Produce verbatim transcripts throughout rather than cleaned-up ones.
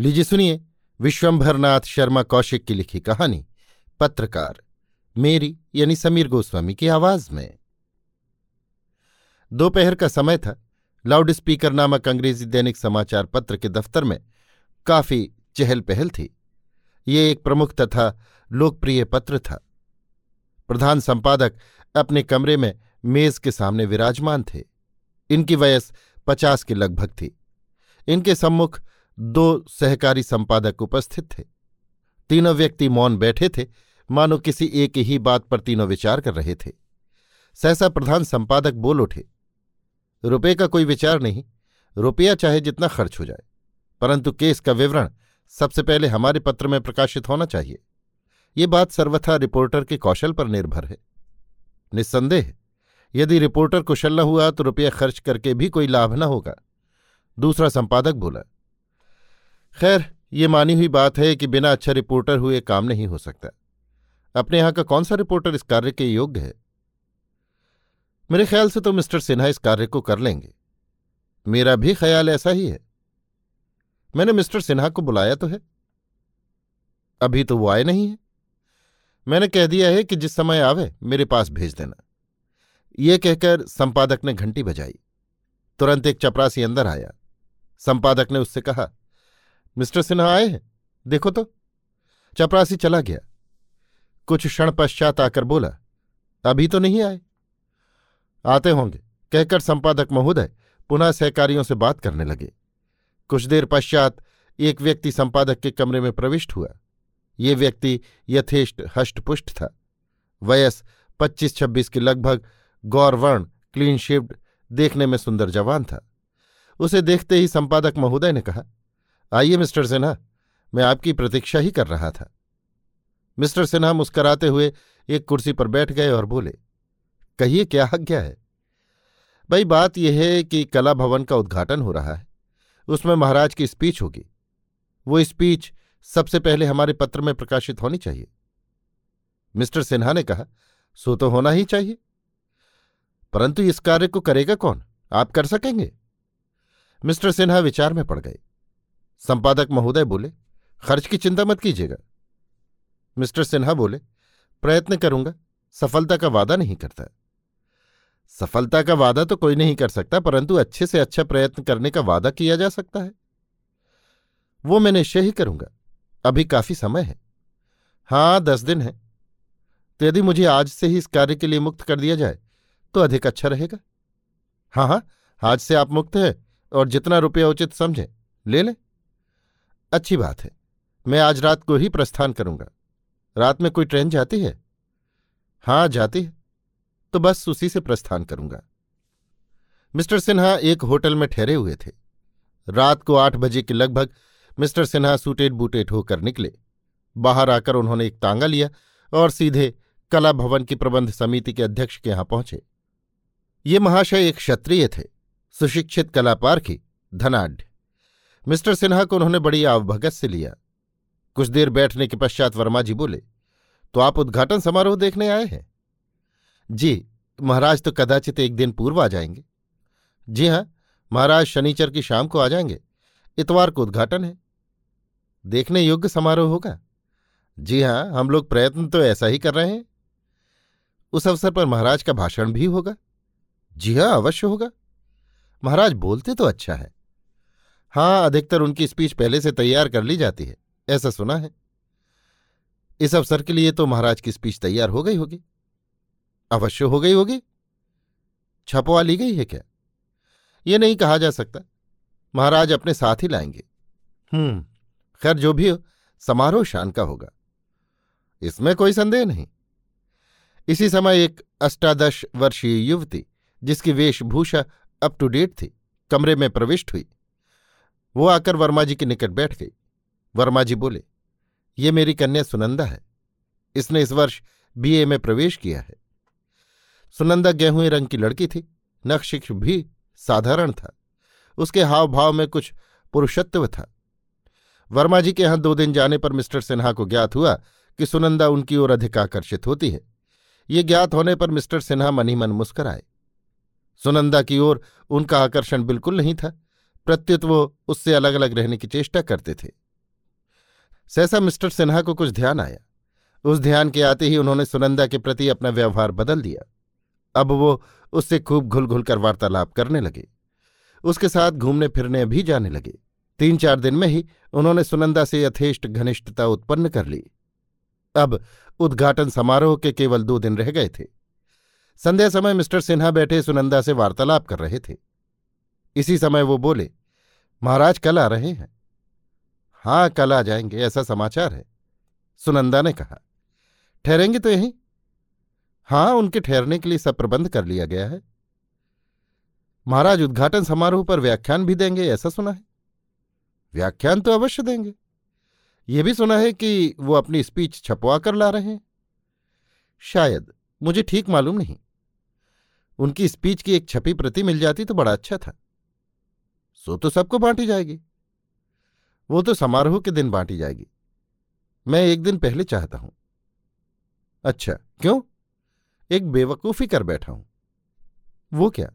लीजिए सुनिए विश्वंभर नाथ शर्मा कौशिक की लिखी कहानी पत्रकार, मेरी यानी समीर गोस्वामी की आवाज में। दोपहर का समय था। लाउडस्पीकर नामक अंग्रेजी दैनिक समाचार पत्र के दफ्तर में काफी चहल पहल थी। ये एक प्रमुख तथा लोकप्रिय पत्र था। प्रधान संपादक अपने कमरे में मेज के सामने विराजमान थे। इनकी वयस पचास के लगभग थी। इनके सम्मुख दो सहकारी संपादक उपस्थित थे। तीनों व्यक्ति मौन बैठे थे, मानो किसी एक ही बात पर तीनों विचार कर रहे थे। सहसा प्रधान संपादक बोल उठे, रुपये का कोई विचार नहीं, रुपया चाहे जितना खर्च हो जाए, परंतु केस का विवरण सबसे पहले हमारे पत्र में प्रकाशित होना चाहिए। ये बात सर्वथा रिपोर्टर के कौशल पर निर्भर है। निस्संदेह यदि रिपोर्टर कुशल न हुआ तो रुपया खर्च करके भी कोई लाभ न होगा, दूसरा संपादक बोला। खैर, ये मानी हुई बात है कि बिना अच्छा रिपोर्टर हुए काम नहीं हो सकता। अपने यहाँ का कौन सा रिपोर्टर इस कार्य के योग्य है? मेरे ख्याल से तो मिस्टर सिन्हा इस कार्य को कर लेंगे। मेरा भी ख्याल ऐसा ही है। मैंने मिस्टर सिन्हा को बुलाया तो है, अभी तो वो आए नहीं है। मैंने कह दिया है कि जिस समय आवे मेरे पास भेज देना। ये कहकर संपादक ने घंटी बजाई। तुरंत एक चपरासी अंदर आया। संपादक ने उससे कहा, मिस्टर सिन्हा आए हैं, देखो तो। चपरासी चला गया। कुछ क्षण पश्चात आकर बोला, अभी तो नहीं आए। आते होंगे, कहकर संपादक महोदय पुनः सहकारियों से बात करने लगे। कुछ देर पश्चात एक व्यक्ति संपादक के कमरे में प्रविष्ट हुआ। ये व्यक्ति यथेष्ट हष्टपुष्ट था। वयस पच्चीस छब्बीस के लगभग, गौरवर्ण, क्लीन शेव्ड, देखने में सुंदर जवान था। उसे देखते ही संपादक महोदय ने कहा, आइए मिस्टर सिन्हा, मैं आपकी प्रतीक्षा ही कर रहा था। मिस्टर सिन्हा मुस्कराते हुए एक कुर्सी पर बैठ गए और बोले, कहिए क्या आज्ञा है? भाई, बात यह है कि कला भवन का उद्घाटन हो रहा है, उसमें महाराज की स्पीच होगी। वो स्पीच सबसे पहले हमारे पत्र में प्रकाशित होनी चाहिए। मिस्टर सिन्हा ने कहा, सो तो होना ही चाहिए, परंतु इस कार्य को करेगा कौन? आप कर सकेंगे? मिस्टर सिन्हा विचार में पड़ गए। संपादक महोदय बोले, खर्च की चिंता मत कीजिएगा। मिस्टर सिन्हा बोले, प्रयत्न करूंगा, सफलता का वादा नहीं करता। सफलता का वादा तो कोई नहीं कर सकता, परंतु अच्छे से अच्छा प्रयत्न करने का वादा किया जा सकता है। वो मैं निश्चय ही करूंगा, अभी काफी समय है। हाँ, दस दिन है, तो यदि मुझे आज से ही इस कार्य के लिए मुक्त कर दिया जाए तो अधिक अच्छा रहेगा। हाँ हाँ, आज से आप मुक्त हैं और जितना रुपया उचित समझें ले लें। अच्छी बात है, मैं आज रात को ही प्रस्थान करूंगा। रात में कोई ट्रेन जाती है? हाँ जाती है, तो बस उसी से प्रस्थान करूंगा। मिस्टर सिन्हा एक होटल में ठहरे हुए थे। रात को आठ बजे के लगभग मिस्टर सिन्हा सूटेड बूटेड होकर निकले। बाहर आकर उन्होंने एक तांगा लिया और सीधे कला भवन की प्रबंध समिति के अध्यक्ष के यहाँ पहुंचे। ये महाशय एक क्षत्रिय थे, सुशिक्षित, कलापारखी, धनाढ्य। मिस्टर सिन्हा को उन्होंने बड़ी आवभगत से लिया। कुछ देर बैठने के पश्चात वर्मा जी बोले, तो आप उद्घाटन समारोह देखने आए हैं? जी, महाराज तो कदाचित एक दिन पूर्व आ जाएंगे। जी हाँ, महाराज शनिचर की शाम को आ जाएंगे, इतवार को उद्घाटन है। देखने योग्य समारोह होगा? जी हाँ, हम लोग प्रयत्न तो ऐसा ही कर रहे हैं। उस अवसर पर महाराज का भाषण भी होगा? जी हाँ, अवश्य होगा। महाराज बोलते तो अच्छा है। हाँ, अधिकतर उनकी स्पीच पहले से तैयार कर ली जाती है, ऐसा सुना है। इस अवसर के लिए तो महाराज की स्पीच तैयार हो गई होगी? अवश्य हो गई होगी। छपवा ली गई है क्या? ये नहीं कहा जा सकता, महाराज अपने साथ ही लाएंगे। हम्म, खैर जो भी हो, समारोह शान का होगा, इसमें कोई संदेह नहीं। इसी समय एक अष्टादश वर्षीय युवती, जिसकी वेशभूषा अप टू डेट थी, कमरे में प्रविष्ट हुई। वो आकर वर्मा जी के निकट बैठ गई। वर्मा जी बोले, ये मेरी कन्या सुनंदा है, इसने इस वर्ष बीए में प्रवेश किया है। सुनंदा गेहूं रंग की लड़की थी, नक्श भी साधारण था, उसके हाव भाव में कुछ पुरुषत्व था। वर्मा जी के यहाँ दो दिन जाने पर मिस्टर सिन्हा को ज्ञात हुआ कि सुनंदा उनकी ओर अधिक आकर्षित होती है। ये ज्ञात होने पर मिस्टर सिन्हा मन ही मन मुस्कराए। सुनंदा की ओर उनका आकर्षण बिल्कुल नहीं था, प्रत्युत वो उससे अलग अलग रहने की चेष्टा करते थे। सहसा मिस्टर सिन्हा को कुछ ध्यान आया। उस ध्यान के आते ही उन्होंने सुनंदा के प्रति अपना व्यवहार बदल दिया। अब वो उससे खूब घुल घुल कर वार्तालाप करने लगे, उसके साथ घूमने फिरने भी जाने लगे। तीन चार दिन में ही उन्होंने सुनंदा से यथेष्ट घनिष्ठता उत्पन्न कर ली। अब उद्घाटन समारोह के केवल दो दिन रह गए थे। संध्या समय मिस्टर सिन्हा बैठे सुनंदा से वार्तालाप कर रहे थे। इसी समय वो बोले, महाराज कल आ रहे हैं? हाँ, कल आ जाएंगे, ऐसा समाचार है, सुनंदा ने कहा। ठहरेंगे तो यहीं? हाँ, उनके ठहरने के लिए सब प्रबंध कर लिया गया है। महाराज उद्घाटन समारोह पर व्याख्यान भी देंगे, ऐसा सुना है। व्याख्यान तो अवश्य देंगे। यह भी सुना है कि वो अपनी स्पीच छपवा कर ला रहे हैं। शायद, मुझे ठीक मालूम नहीं। उनकी स्पीच की एक छपी प्रति मिल जाती तो बड़ा अच्छा था। सो तो सबको बांटी जाएगी। वो तो समारोह के दिन बांटी जाएगी। मैं एक दिन पहले चाहता हूं। अच्छा, क्यों? एक बेवकूफ़ी कर बैठा हूं। वो क्या?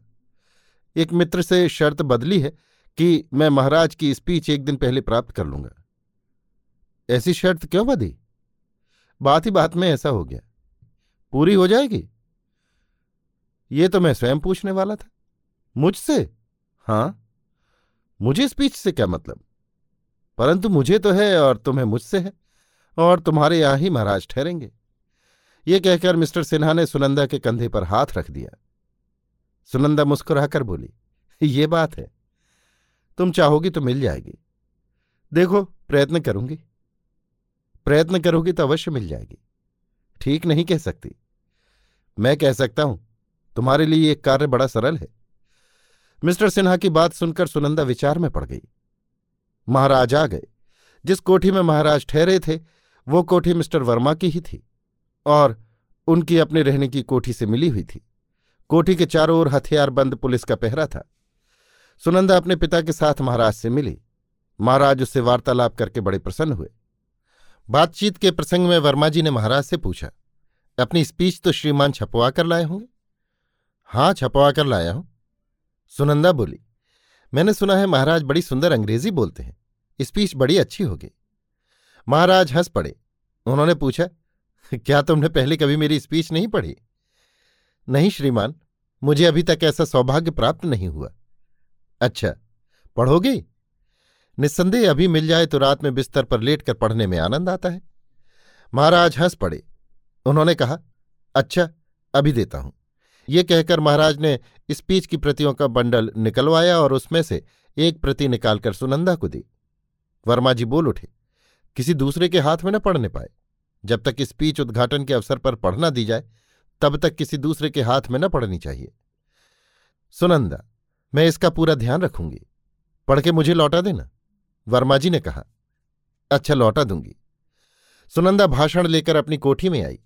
एक मित्र से शर्त बदली है कि मैं महाराज की स्पीच एक दिन पहले प्राप्त कर लूंगा। ऐसी शर्त क्यों बदी? बात ही बात में ऐसा हो गया। पूरी हो जाएगी? ये तो मैं स्वयं पूछने वाला था। मुझसे? हाँ, मुझे स्पीच से क्या मतलब? परंतु मुझे तो है और तुम्हें मुझसे है, और तुम्हारे यहाँ ही महाराज ठहरेंगे। ये कहकर मिस्टर सिन्हा ने सुनंदा के कंधे पर हाथ रख दिया। सुनंदा मुस्कुराकर बोली, ये बात है, तुम चाहोगी तो मिल जाएगी। देखो, प्रयत्न करूंगी। प्रयत्न करोगी तो अवश्य मिल जाएगी। ठीक नहीं कह सकती। मैं कह सकता हूं तुम्हारे लिए एक कार्य बड़ा सरल है। मिस्टर सिन्हा की बात सुनकर सुनंदा विचार में पड़ गई। महाराज आ गए। जिस कोठी में महाराज ठहरे थे वो कोठी मिस्टर वर्मा की ही थी और उनकी अपने रहने की कोठी से मिली हुई थी। कोठी के चारों ओर हथियारबंद पुलिस का पहरा था। सुनंदा अपने पिता के साथ महाराज से मिली। महाराज उससे वार्तालाप करके बड़े प्रसन्न हुए। बातचीत के प्रसंग में वर्मा जी ने महाराज से पूछा, अपनी स्पीच तो श्रीमान छपवा कर लाए होंगे? हाँ, छपवा कर लाया हूं, सुनंदा बोली। मैंने सुना है महाराज बड़ी सुंदर अंग्रेजी बोलते हैं, स्पीच बड़ी अच्छी होगी। महाराज हंस पड़े। उन्होंने पूछा, क्या तुमने पहले कभी मेरी स्पीच नहीं पढ़ी? नहीं श्रीमान, मुझे अभी तक ऐसा सौभाग्य प्राप्त नहीं हुआ। अच्छा, पढ़ोगे? निस्संदेह, अभी मिल जाए तो रात में बिस्तर पर लेटकर पढ़ने में आनंद आता है। महाराज हंस पड़े। उन्होंने कहा, अच्छा अभी देता हूं। ये कहकर महाराज ने स्पीच की प्रतियों का बंडल निकलवाया और उसमें से एक प्रति निकालकर सुनंदा को दी। वर्मा जी बोल उठे, किसी दूसरे के हाथ में न पढ़ने पाए। जब तक स्पीच उद्घाटन के अवसर पर पढ़ना दी जाए तब तक किसी दूसरे के हाथ में न पढ़नी चाहिए। सुनंदा, मैं इसका पूरा ध्यान रखूंगी। पढ़ के मुझे लौटा देना, वर्मा जी ने कहा। अच्छा, लौटा दूंगी। सुनंदा भाषण लेकर अपनी कोठी में आई।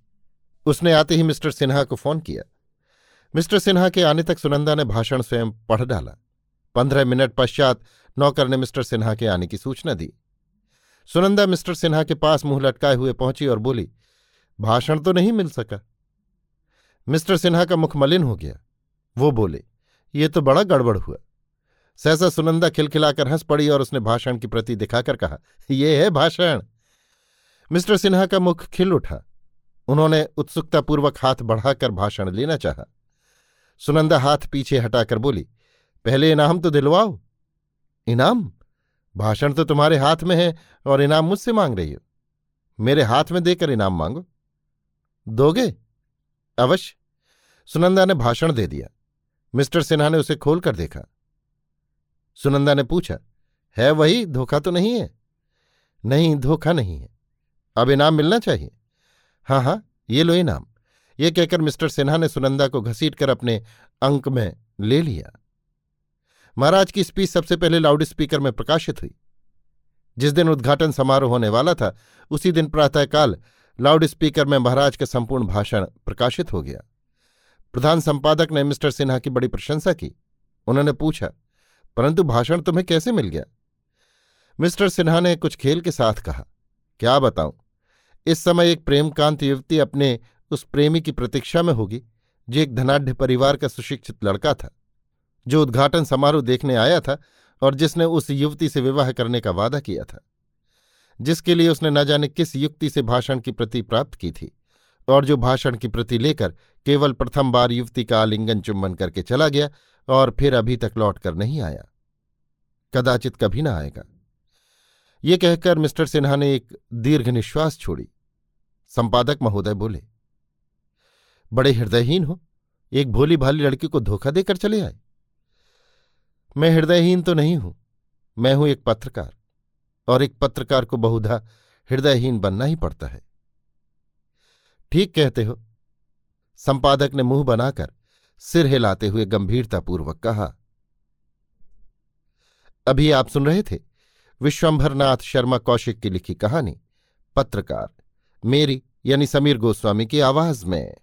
उसने आते ही मिस्टर सिन्हा को फोन किया। मिस्टर सिन्हा के आने तक सुनंदा ने भाषण स्वयं पढ़ डाला। पंद्रह मिनट पश्चात नौकर ने मिस्टर सिन्हा के आने की सूचना दी। सुनंदा मिस्टर सिन्हा के पास मुंह लटकाए हुए पहुंची और बोली, भाषण तो नहीं मिल सका। मिस्टर सिन्हा का मुख मलिन हो गया। वो बोले, ये तो बड़ा गड़बड़ हुआ। सहसा सुनंदा खिलखिलाकर हंस पड़ी और उसने भाषण की प्रति दिखाकर कहा, यह है भाषण। मिस्टर सिन्हा का मुख खिल उठा। उन्होंने उत्सुकतापूर्वक हाथ बढ़ाकर भाषण लेना चाहा। सुनंदा हाथ पीछे हटाकर बोली, पहले इनाम तो दिलवाओ। इनाम? भाषण तो तुम्हारे हाथ में है और इनाम मुझसे मांग रही हो। मेरे हाथ में देकर इनाम मांगो। दोगे? अवश्य। सुनंदा ने भाषण दे दिया। मिस्टर सिन्हा ने उसे खोल कर देखा। सुनंदा ने पूछा, है वही, धोखा तो नहीं है? नहीं, धोखा नहीं है। अब इनाम मिलना चाहिए। हाँ हाँ, ये लो इनाम। ये कहकर मिस्टर सिन्हा ने सुनंदा को घसीटकर अपने अंक में ले लिया। महाराज की स्पीच सबसे पहले लाउडस्पीकर में प्रकाशित हुई। जिस दिन उद्घाटन समारोह होने वाला था उसी दिन प्रातःकाल लाउडस्पीकर में महाराज का संपूर्ण भाषण प्रकाशित हो गया। प्रधान संपादक ने मिस्टर सिन्हा की बड़ी प्रशंसा की। उन्होंने पूछा, परंतु भाषण तुम्हें कैसे मिल गया? मिस्टर सिन्हा ने कुछ खेल के साथ कहा, क्या बताऊं, इस समय एक प्रेमकांत युवती अपने उस प्रेमी की प्रतीक्षा में होगी जो एक धनाढ्य परिवार का सुशिक्षित लड़का था, जो उद्घाटन समारोह देखने आया था और जिसने उस युवती से विवाह करने का वादा किया था। जिसके लिए उसने न जाने किस युक्ति से भाषण की प्रति प्राप्त की थी, और जो भाषण की प्रति लेकर केवल प्रथम बार युवती का आलिंगन चुम्बन करके चला गया और फिर अभी तक लौट कर नहीं आया, कदाचित कभी न आएगा। ये कहकर मिस्टर सिन्हा ने एक दीर्घ निश्वास छोड़ी। संपादक महोदय बोले, बड़े हृदयहीन हो, एक भोली भाली लड़की को धोखा देकर चले आए। मैं हृदयहीन तो नहीं हूं, मैं हूं एक पत्रकार, और एक पत्रकार को बहुधा हृदयहीन बनना ही पड़ता है। ठीक कहते हो, संपादक ने मुंह बनाकर सिर हिलाते हुए गंभीरतापूर्वक कहा। अभी आप सुन रहे थे विश्वंभर नाथ शर्मा कौशिक की लिखी कहानी पत्रकार, मेरी यानी समीर गोस्वामी की आवाज में।